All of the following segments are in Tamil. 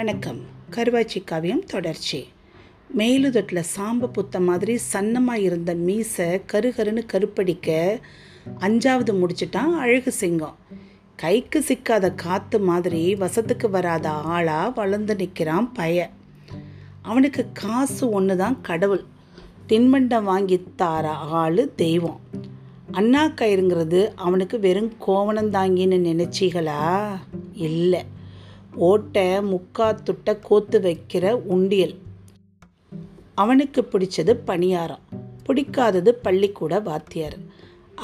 வணக்கம். கருவாச்சி காவியம் தொடர்ச்சி. மேலுதட்டில் சாம்பை புத்த மாதிரி சன்னமாக இருந்த மீசை கருகருன்னு கருப்படிக்க 5வது முடிச்சுட்டான் அழகு சிங்கம். கைக்கு சிக்காத காற்று மாதிரி வசத்துக்கு வராத ஆளாக வளர்ந்து நிற்கிறான் பய. அவனுக்கு காசு ஒன்று தான் கடவுள், தின்பண்டம் வாங்கி தார ஆள் தெய்வம். அண்ணா கயிறுங்கிறது அவனுக்கு வெறும் கோவணந்தாங்கின்னு நினைச்சிகளா? இல்லை, ஓட்டை முக்கா துட்டை கோத்து வைக்கிற உண்டியல். அவனுக்கு பிடிச்சது பணியாரம், பிடிக்காதது பள்ளிக்கூட வாத்தியார்.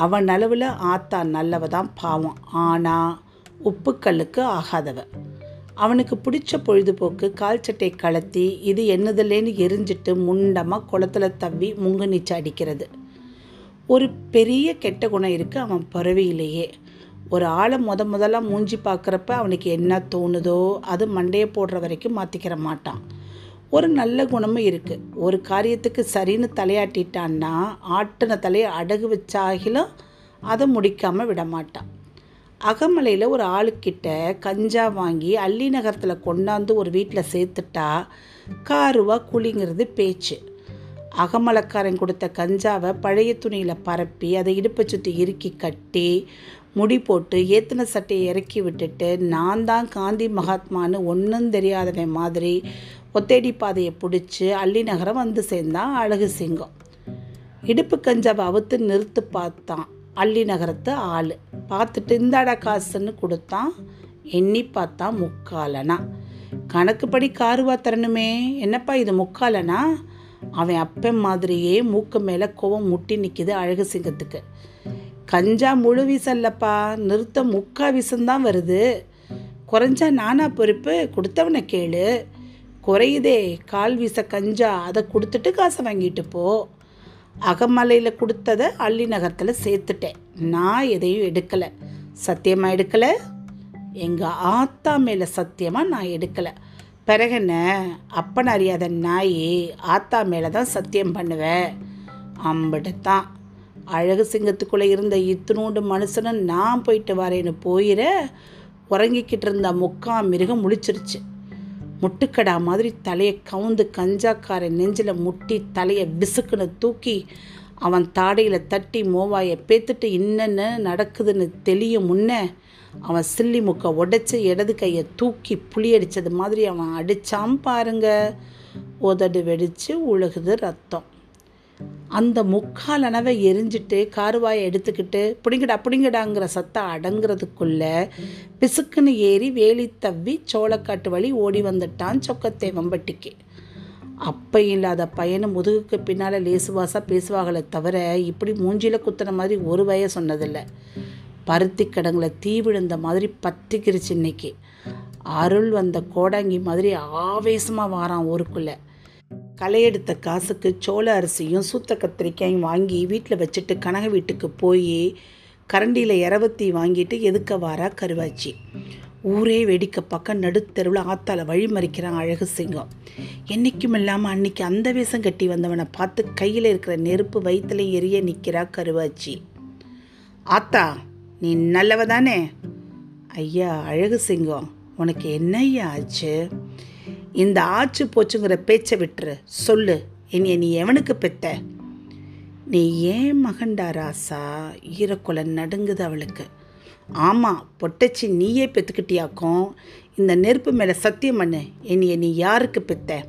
அவன் அளவில் ஆத்தா நல்லவ தான் பாவம், ஆனால் உப்புக்கல்லுக்கு ஆகாதவ. அவனுக்கு பிடிச்ச பொழுதுபோக்கு கால்ச்சட்டை கலத்தி இது என்னதுலேன்னு எரிஞ்சிட்டு முண்டமாக குளத்தில் தவ்வி முங்கு நீச்ச அடிக்கிறது. ஒரு பெரிய கெட்ட குணம் இருக்குது அவன் பறவையிலேயே. ஒரு ஆளை முதலாக மூஞ்சி பார்க்குறப்ப அவனுக்கு என்ன தோணுதோ அது மண்டையை போடுற வரைக்கும் மாற்றிக்கிற மாட்டான். ஒரு நல்ல குணமும் இருக்குது, ஒரு காரியத்துக்கு சரின்னு தலையாட்டிட்டான்னா ஆட்டின தலையை அடகு வச்சாகிலும் அதை முடிக்காமல் விடமாட்டான். அகமலையில் ஒரு ஆளுக்கிட்ட கஞ்சா வாங்கி அள்ளி நகரத்தில் கொண்டாந்து ஒரு வீட்டில் சேர்த்துட்டா காருவா குழிங்கிறது பேச்சு. அகமலக்காரன் கொடுத்த கஞ்சாவை பழைய துணியில் பரப்பி அதை இடுப்பை சுற்றி இறுக்கி கட்டி முடி போட்டு ஏத்தின சட்டையை இறக்கி விட்டுட்டு நான் தான் காந்தி மகாத்மான்னு ஒன்றும் தெரியாதவன் மாதிரி ஒத்தேடி பாதையை பிடிச்சி அள்ளி நகரம் வந்து சேர்ந்தான் அழகு சிங்கம். இடுப்பு கஞ்சாவை அவுத்து நிறுத்து பார்த்தான் அள்ளி நகரத்து ஆள். பார்த்துட்டு இந்தாடா காசுன்னு கொடுத்தான். எண்ணி பார்த்தான் முக்காலனா. கணக்குப்படி காருவா தரணுமே, என்னப்பா இது முக்காலனா? அவன் அப்பன் மாதிரியே மூக்கு மேலே கோவம் முட்டி நிற்கிது அழகு சிங்கத்துக்கு. கஞ்சா முழு வீசல்லப்பா, நிறுத்த முக்கா வீசந்தான் வருது. குறைஞ்சா நானா பொறுப்பு, கொடுத்தவனை கேளு. குறையுதே கால் வீச கஞ்சா, அதை கொடுத்துட்டு காசை வாங்கிட்டு போ. அகமலையில் கொடுத்ததை அள்ளி நகரத்தில் சேர்த்துட்டேன், நான் எதையும் எடுக்கலை. சத்தியமாக எடுக்கலை, எங்கள் ஆத்தா மேலே சத்தியமாக நான் எடுக்கலை. பிறகுன அப்பன் அறியாத நாய் ஆத்தா மேலே தான் சத்தியம் பண்ணுவேன். அம்படுத்தான் அழகு சிங்கத்துக்குள்ளே இருந்த இத்தினோண்டு மனுஷனும் நான் போயிட்டு வரேன்னு போயிட உறங்கிக்கிட்டு இருந்த முக்கால் மிருகம் முழிச்சிருச்சு. முட்டுக்கடா மாதிரி தலையை கவுந்து கஞ்சாக்காரன் நெஞ்சில் முட்டி தலையை பிசுக்குன்னு தூக்கி அவன் தாடையில் தட்டி மோவாயை பேத்துட்டு இன்னென்னு நடக்குதுன்னு தெளியும் முன்னே அவன் சில்லி முக்கை உடைச்சி இடது கையை தூக்கி புளி அடித்தது மாதிரி அவன் அடித்தான் பாருங்க. உதடு வெடித்து உழுகுது ரத்தம். அந்த முக்கால் அணவை எரிஞ்சிட்டு காருவாயை எடுத்துக்கிட்டு பிடிங்கடா பிடிங்கடாங்கிற சத்தம் அடங்கிறதுக்குள்ளே பிசுக்குன்னு ஏறி வேலி தவ்வி சோளக்காட்டு வழி ஓடி வந்துட்டான் சொக்கத்தை வம்பட்டிக்கு. அப்போ இல்லாத பையனை முதுகுக்கு பின்னால் லேசுவாசாக பேசுவாங்களே தவிர இப்படி மூஞ்சியில் குத்துன மாதிரி ஒரு வய சொன்னதில்லை. பருத்தி கடங்களை தீ விழுந்த மாதிரி பத்திக்கிருச்சு. இன்னைக்கு அருள் வந்த கோடாங்கி மாதிரி ஆவேசமாக வாரான் ஊருக்குள்ளே. களையெடுத்த காசுக்கு சோள அரிசியும் சூத்த கத்திரிக்காயும் வாங்கி வீட்டில் வச்சுட்டு கனக வீட்டுக்கு போய் கரண்டியில் இரவத்தி வாங்கிட்டு எதுக்க வாரா கருவாச்சி. ஊரே வேடிக்கை பக்கம் நடுத்தெருவில் ஆத்தால வழி மறிக்கிறான் அழகு சிங்கம். என்றைக்கும் இல்லாமல் அன்றைக்கி அந்த வேஷம் கட்டி வந்தவனை பார்த்து கையில் இருக்கிற நெருப்பு வயிற்றுல எரிய நிற்கிறா கருவாச்சி. ஆத்தா நீ நல்லவ தானே? ஐயா அழகு சிங்கம், உனக்கு என்ன ஐயா ஆச்சு? இந்த ஆச்சு போச்சுங்கிற பேச்சை விட்டுரு, சொல்லு என்னைய நீ எவனுக்கு பெத்த? நீ ஏன் மகண்டா ராசா? ஈரக்குலை நடுங்குது அவளுக்கு. ஆமாம் பொட்டச்சி நீயே பெற்றுக்கிட்டியாக்கும். இந்த நெருப்பு மேலே சத்தியம் பண்ணு, என்னைய நீ யாருக்கு பெத்த?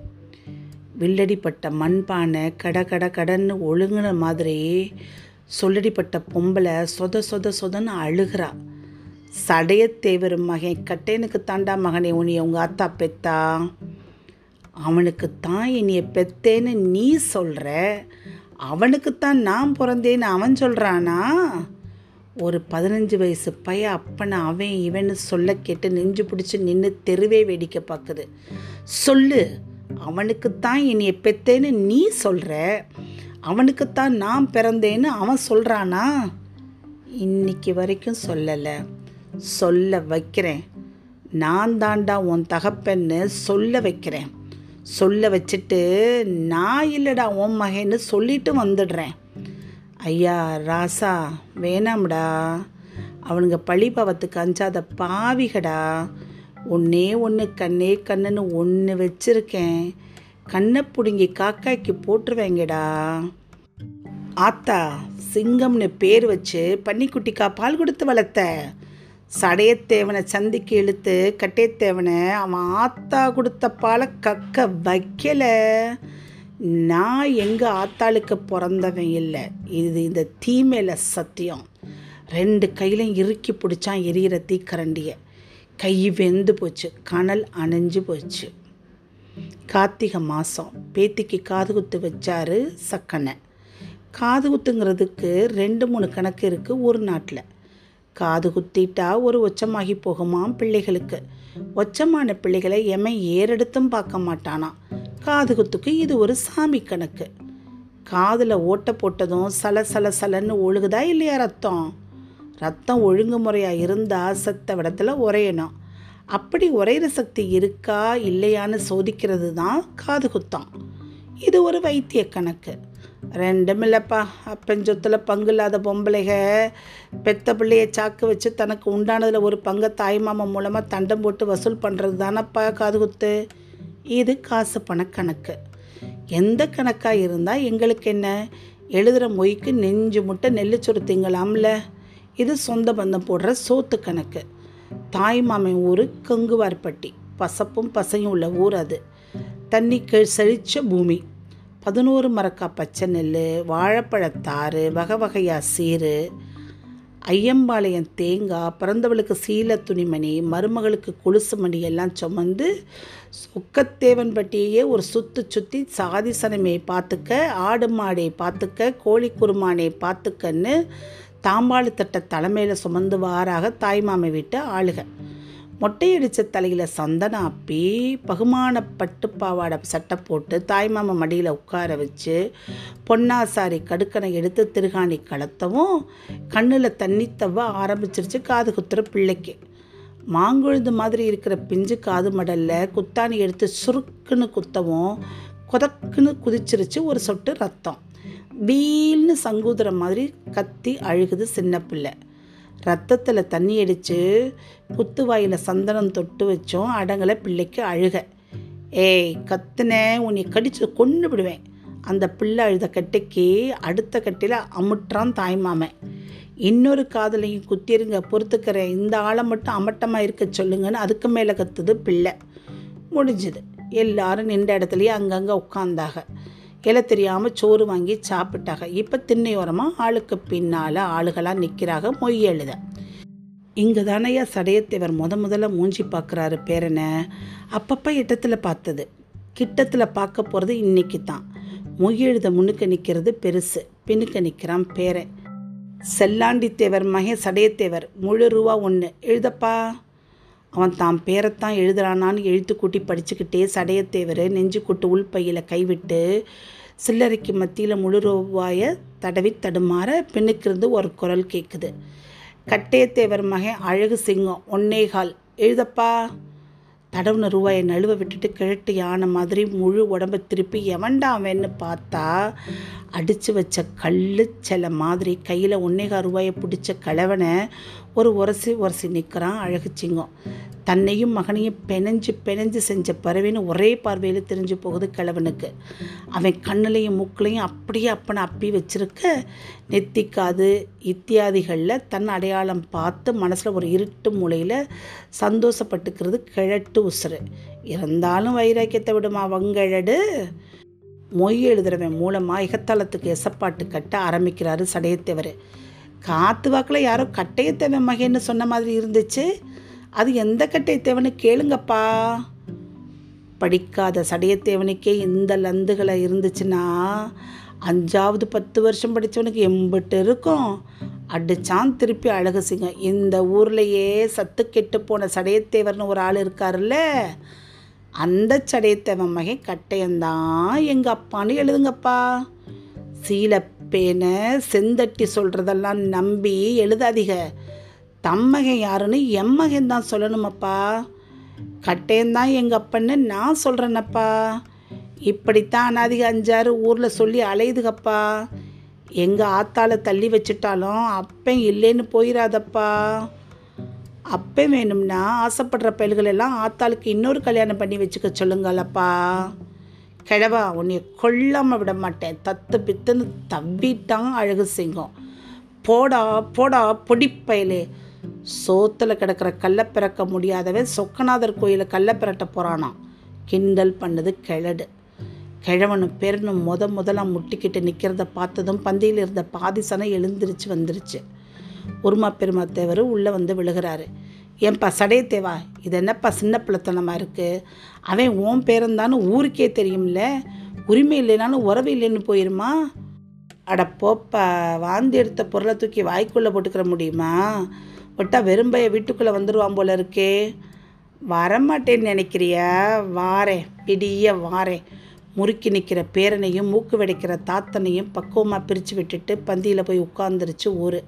வில்லடிப்பட்ட மண்பானை கட கட கடன்னு ஒழுங்குன மாதிரி சொல்லடிப்பட்ட பொம்பளை சொத சொத சொதன்னு அழுகிறா. சடையத்தேவரும் மகன் கட்டேனுக்கு தாண்டா மகனை உனிய உங்கள் ஆத்தா பெத்தா. அவனுக்குத்தான் என்னைய பெத்தேன்னு நீ சொல்கிற, அவனுக்குத்தான் நான் பிறந்தேன்னு அவன் சொல்கிறானா? ஒரு 15 வயசு பையன் அப்பனை அவன் இவன்னு சொல்ல கேட்டு நெஞ்சு பிடிச்சி நின்று தெருவே வேடிக்கை பார்க்குது. சொல்லு, அவனுக்குத்தான் என்னைய பெத்தேன்னு நீ சொல்கிற, அவனுக்குத்தான் நான் பிறந்தேன்னு அவன் சொல்கிறானா? இன்னைக்கு வரைக்கும் சொல்லலை, சொல்ல வைக்கிறேன். நான் தாண்டா உன் தகப்பன்னு சொல்ல வைக்கிறேன். சொல்ல வச்சுட்டு நான் இல்லைடா உன் மகன்னு சொல்லிட்டு வந்துடுறேன். ஐயா ராசா வேணாம்டா, அவனுங்க பழிபாவத்துக்கு அஞ்சாத பாவிகடா, ஒன்னே ஒன்று கண்ணே கண்ணுன்னு ஒன்று வச்சிருக்கேன், கண்ணை பிடுங்கி காக்காய்க்கு போட்டுருவேங்கடா. ஆத்தா சிங்கம்னு பேர் வச்சு பன்னிக்குட்டிக்கா பால் கொடுத்து வளர்த்த, சடையத்தேவனை சந்திக்கு இழுத்து கட்டையத்தேவனை அவன் ஆத்தா கொடுத்த பாலை கக்க வைக்கலை. நான் எங்கள் ஆத்தாளுக்கு பிறந்தவன் இல்லை, இது இந்த தீமையில சத்தியம். ரெண்டு கையிலையும் இறுக்கி பிடிச்சான் எரிகிற தீக்கரண்டியை, கை வெந்து போச்சு, கனல் அணைஞ்சு போச்சு. கார்த்திகை மாதம் பேத்திக்கு காது குத்து வச்சாரு சக்கனை. காது குத்துங்கிறதுக்கு 2-3 கணக்கு இருக்குது ஒரு நாட்டில். காது குத்திட்டா ஒரு ஒச்சமாகி போகுமாம் பிள்ளைகளுக்கு. ஒச்சமான பிள்ளைகளை எமன் ஏறெடுத்தும் பார்க்க மாட்டானாம். காது குத்துக்கு இது ஒரு சாமி கணக்கு. காதில் ஓட்டை போட்டதும் சல சல சலன்னு ஒழுகுதா இல்லையா ரத்தம்? ரத்தம் ஒழுங்குமுறையாக இருந்தால் செத்த விடத்தில் உரையணும். அப்படி உரையிற சக்தி இருக்கா இல்லையான்னு சோதிக்கிறது தான் காது குத்தம். இது ஒரு வைத்திய கணக்கு. ரெண்டும் இல்லைப்பா, அப்பெஞ்சொத்தில் பங்கு இல்லாத பொம்பளைக பெத்த பிள்ளைய சாக்கு வச்சு தனக்கு உண்டானதில் ஒரு பங்கை தாய்மாமன் மூலமாக தண்டம் போட்டு வசூல் பண்ணுறது தானப்பா காது குத்து. இது காசு பண கணக்கு. எந்த கணக்காக இருந்தால் எங்களுக்கு என்ன, எழுதுகிற மொய்க்கு நெஞ்சு முட்டை நெல் சுருத்திங்களாம்ல. இது சொந்த பந்தம் போடுற சோத்து கணக்கு. தாய்மாமன் ஊர் கங்குவார்பட்டி, பசப்பும் பசையும் உள்ள ஊர். அது தண்ணி செழிச்ச பூமி. 11 மரக்கா பச்சை நெல், வாழைப்பழத்தாறு, வகை வகையாக சீரு, ஐயம்பாளையம் தேங்காய், பிறந்தவளுக்கு சீலை துணிமணி, மருமகளுக்கு கொலுசு மணி எல்லாம் சுமந்து சொக்கத்தேவன்பட்டியே ஒரு சுற்றி சுற்றி சாதி சனமையை பார்த்துக்க, ஆடு மாடை பார்த்துக்க, கோழி குருமானை பார்த்துக்கன்னு தாம்பாளு தட்டை தலைமையில் சுமந்து வாராக தாய்மாமை விட்டு ஆளுக. மொட்டையடித்த தலையில் சந்தனம் அப்பி, பகுமான பட்டுப்பாவாடை சட்டை போட்டு தாய்மாமா மடியில் உட்கார வச்சு பொன்னாசாரி கடுக்கனை எடுத்து திருகாணி கலத்தவும் கண்ணில் தண்ணி தவ ஆரம்பிச்சிருச்சு காது குத்துற பிள்ளைக்கு. மாங்குழுது மாதிரி இருக்கிற பிஞ்சு காது மடலில் குத்தாணி எடுத்து சுருக்குன்னு குத்தவும் கொதக்குன்னு குதிச்சிருச்சு ஒரு சொட்டு ரத்தம். வீல்னு சங்கூதுற மாதிரி கத்தி அழுகுது சின்ன பிள்ளை. ரத்தத்தில் தண்ணி அடித்து குத்துவாயில் சந்தனம் தொட்டு வச்சோம் அடங்கலை பிள்ளைக்கு அழுக. ஏய் கத்துனே உன்னை கடிச்சு கொண்டு விடுவேன். அந்த பிள்ளை அழுத கட்டைக்கு அடுத்த கட்டையில் அமுட்டுறான் தாய்மாமன். இன்னொரு காதலையும் குத்திருங்க, பொறுத்துக்கிற, இந்த ஆளை மட்டும் அமட்டமாக இருக்க சொல்லுங்கன்னு அதுக்கு மேலே கத்துது பிள்ளை. முடிஞ்சுது. எல்லாரும் நின்ற இடத்துலையே அங்கங்கே உட்காந்தாக, இலை தெரியாமல் சோறு வாங்கி சாப்பிட்டாங்க. இப்போ திண்ணையோரமாக ஆளுக்கு பின்னால் ஆளுகளாக நிற்கிறாங்க மொய் எழுத. இங்கே தானையா சடையத்தேவர் முதல்ல மூஞ்சி பார்க்குறாரு பேரனை. அப்பப்போ இடத்துல பார்த்தது, கிட்டத்தில் பார்க்க போகிறது இன்றைக்கி தான். மொய் எழுத முன்னுக்கு நிற்கிறது பெருசு, பின்னுக்கு நிற்கிறான் பேரன். செல்லாண்டி தேவர் மகன் சடையத்தேவர், ₹1 எழுதப்பா. அவன் தான் பேரைத்தான் எழுதுறானான்னு எழுத்து கூட்டி படிச்சுக்கிட்டே சடையத்தேவர் நெஞ்சுக்கூட்டு உள்பையில் கைவிட்டு சில்லறைக்கு மத்தியில் ₹1 தடவி தடுமாற பின்னுக்கிருந்து ஒரு குரல் கேட்குது. கட்டையத்தேவர் மகன் அழகு சிங்கம், ₹1.25 எழுதப்பா. தடவுன ரூபாயை நழுவ விட்டுட்டு கிழட்டு யானை மாதிரி முழு உடம்பை திருப்பி எவன்டாவேன்னு பார்த்தா அடித்து வச்ச கல்லு செல மாதிரி கையில் ₹1.25 பிடிச்ச கிழவனை ஒரு உரசி நிற்கிறான் அழகு சிங்கம். தன்னையும் மகனையும் பெனஞ்சு செஞ்ச பறவைன்னு ஒரே பார்வையில் தெரிஞ்சு போகுது கிழவனுக்கு. அவன் கண்ணுலையும் மூக்குலையும் அப்படியே அப்பனை அப்பி வச்சிருக்க நெத்திக்காது இத்தியாதிகளில் தன் அடையாளம் பார்த்து மனசில் ஒரு இருட்டு மூலையில் சந்தோஷப்பட்டுக்கிறது கிழட்டு உசுறு. இருந்தாலும் வைராக்கியத்தை விடுமா வங்கழடு. மொய் எழுதுறவன் மூலமாக இகத்தளத்துக்கு எசப்பாட்டு கட்ட ஆரம்பிக்கிறாரு சடையத்தேவர். காற்று வாக்கில் யாரோ கட்டையத்தேவன் மகன்னு சொன்ன மாதிரி இருந்துச்சு, அது எந்த கட்டையத்தேவனு கேளுங்கப்பா. படிக்காத சடையத்தேவனுக்கே இந்த லந்துகளை இருந்துச்சுன்னா 5வது 10 வருஷம் படித்தவனுக்கு எம்பிட்டு இருக்கும். அடிச்சான் திருப்பி அழகு சிங்கம். இந்த ஊர்லேயே சத்து கெட்டு போன சடையத்தேவர்னு ஒரு ஆள் இருக்காருல்ல, அந்த சடையத்தேவன் மகன் கட்டையந்தான் எங்கள் அப்பான்னு எழுதுங்கப்பா. சீலை பேனை செந்தட்டி சொல்கிறதெல்லாம் நம்பி எழுதாதீக, தம்மகன் யாருன்னு எம்மகன் தான் சொல்லணுமப்பா. கட்டையந்தான் எங்கள் அப்பன்னு நான் சொல்கிறேன்னப்பா. இப்படித்தான் அனாதிக 5-6 ஊரில் சொல்லி அலையுதுகப்பா. எங்கள் ஆத்தாளை தள்ளி வச்சுட்டாலும் அப்பன் இல்லைன்னு போயிடாதப்பா. அப்போ வேணும்னா ஆசைப்படுற பயல்களெல்லாம் ஆத்தாளுக்கு இன்னொரு கல்யாணம் பண்ணி வச்சுக்க சொல்லுங்களப்பா. கிழவா, உன்னை கொல்லாமல் விட மாட்டேன், தத்து பித்துன்னு தவிட்டான் அழகு சிங்கம். போடா போடா பொடிப்பயலே. சோத்தில் கிடக்கிற கல்லை பிறக்க முடியாதவன் சொக்கநாதர் கோயிலில் கல்லை பிறட்ட போகிறானான். கிண்டல் பண்ணது கிழடு. கிழவனும் பெருனும் முதலாக முட்டிக்கிட்டு நிற்கிறத பார்த்ததும் பந்தியில் இருந்த பாதிசனை எழுந்திரிச்சு வந்துருச்சு. உருமா பெருமா தேவர் உள்ளே வந்து விழுகிறாரு. ஏன்பா சடைய தேவா, இது என்னப்பா சின்ன பிள்ளைத்தனமாக இருக்குது? அவன் ஓம் பேரந்தான்னு ஊருக்கே தெரியும்ல, உரிமை இல்லைனாலும் உறவு இல்லைன்னு போயிருமா? அட போப்பா, வாந்தி எடுத்த பொருளை தூக்கி வாய்க்குள்ளே போட்டுக்கிற முடியுமா? விட்டா வெறும்பைய வீட்டுக்குள்ளே வந்துடுவான் போல இருக்கே. வரமாட்டேன்னு நினைக்கிறியா? வாரேன், பிடிய வாரேன். முறுக்கி நிற்கிற பேரனையும் மூக்கு வெடிக்கிற தாத்தனையும் பக்குவமாக பிரித்து விட்டுட்டு பந்தியில் போய் உட்காந்துருச்சு ஊர்.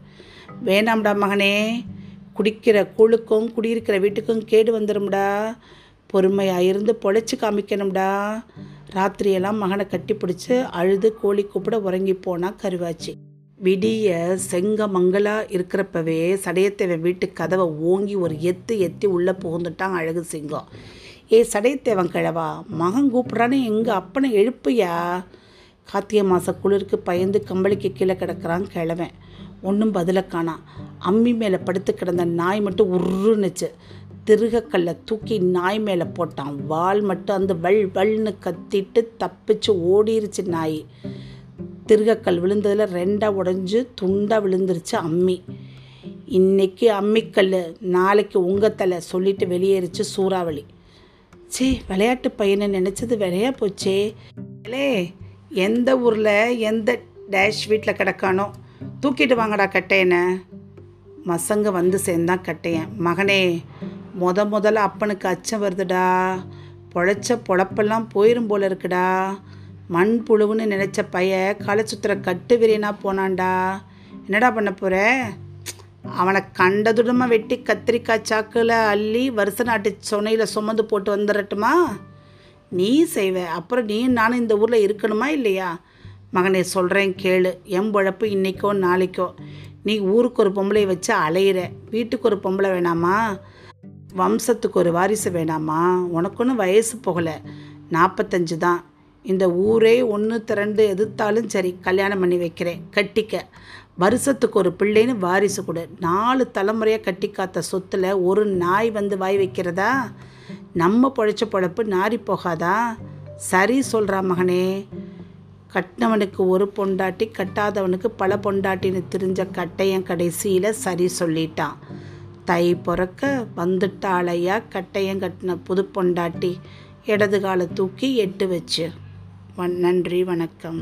வேணாம்டா மகனே, குடிக்கிற கூழுக்கும் குடியிருக்கிற வீட்டுக்கும் கேடு வந்துடும்டா. பொறுமையாக இருந்து பொழைச்சி காமிக்கணும்டா. ராத்திரியெல்லாம் மகனை கட்டி பிடிச்சி அழுது கோழி கூப்பிட உறங்கி போனால் கருவாச்சு. விடிய செங்க மங்களாக இருக்கிறப்பவே சடையத்தேவன் வீட்டு கதவை ஓங்கி ஒரு எத்து எத்தி உள்ளே புகுந்துட்டான் அழகு சிங்கம். ஏ சடையத்தேவன் கிழவா, மகன் கூப்பிட்றான்னு எங்கள் அப்பனை எழுப்பையா. கார்த்திகை மாத குளிருக்கு பயந்து கம்பளிக்கு கீழே கிடக்கிறான் கிழவன். ஒன்றும் பதிலை காணாம். அம்மி மேலே படுத்து கிடந்த நாய் மட்டும் உருன்னுச்சு. திருகக்கல்லை தூக்கி நாய் மேலே போட்டான். வால் மட்டும் அந்த வல் வல்னு கத்திட்டு தப்பிச்சு ஓடிருச்சு நாய். திருகக்கல் விழுந்ததில் ரெண்டாக உடஞ்சி துண்டாக விழுந்துருச்சு அம்மி. இன்றைக்கி அம்மிக்கல், நாளைக்கு உங்கள் தலை சொல்லிட்டு வெளியேறிச்சு சூறாவளி. சே, விளையாட்டு பையனை நினச்சது விளையா போச்சே. இல்லை, எந்த ஊரில் எந்த டேஷ் வீட்டில் கிடக்கானோ தூக்கிட்டு வாங்கடா கட்டையனை. மசங்க வந்து சேர்ந்தான் கட்டையன். மகனே, முதல்ல அப்பனுக்கு அச்சம் வருதுடா. பொழைச்ச பொழப்பெல்லாம் போயிடும் போல இருக்குடா. மண் புழுவுன்னு நினச்ச பைய காலச்சுத்திர கட்டு விரியனா போனான்டா. என்னடா பண்ண போகிற? அவனை கண்டதுடமாக வெட்டி கத்திரிக்காய் சாக்கில் அள்ளி வருஷ நாட்டு சொனையில் சுமந்து போட்டு வந்துடட்டுமா? நீ செய்வே, அப்புறம் நீயும் நானும் இந்த ஊரில் இருக்கணுமா இல்லையா? மகனே சொல்கிறேன் கேளு, எம் உழப்பு இன்றைக்கோ நாளைக்கோ. நீ ஊருக்கு ஒரு பொம்பளை வச்சு அலையிற, வீட்டுக்கு ஒரு பொம்பளை வேணாமா? வம்சத்துக்கு ஒரு வாரிசு வேணாமா? உனக்குன்னு வயசு போகலை, 45 தான். இந்த ஊரே 1-2 எதிர்த்தாலும் சரி கல்யாணம் பண்ணி வைக்கிறேன், கட்டிக்க. வருஷத்துக்கு ஒரு பிள்ளைன்னு வாரிசு கொடு. 4 தலைமுறையாக கட்டி காத்த சொத்தில் ஒரு நாய் வந்து வாய் வைக்கிறதா? நம்ம பொழைச்ச பொழப்பு நாரி போகாதா? சரி சொல்கிறா மகனே. கட்டினவனுக்கு ஒரு பொண்டாட்டி, கட்டாதவனுக்கு பல பொண்டாட்டின்னு தெரிஞ்ச கட்டையன் கடைசியில் சரி சொல்லிட்டான். தை பிறக்க வந்துட்டாளையா கட்டையன் கட்டின புது பொண்டாட்டி. இடது காலை தூக்கி எட்டு வச்சு. நன்றி, வணக்கம்.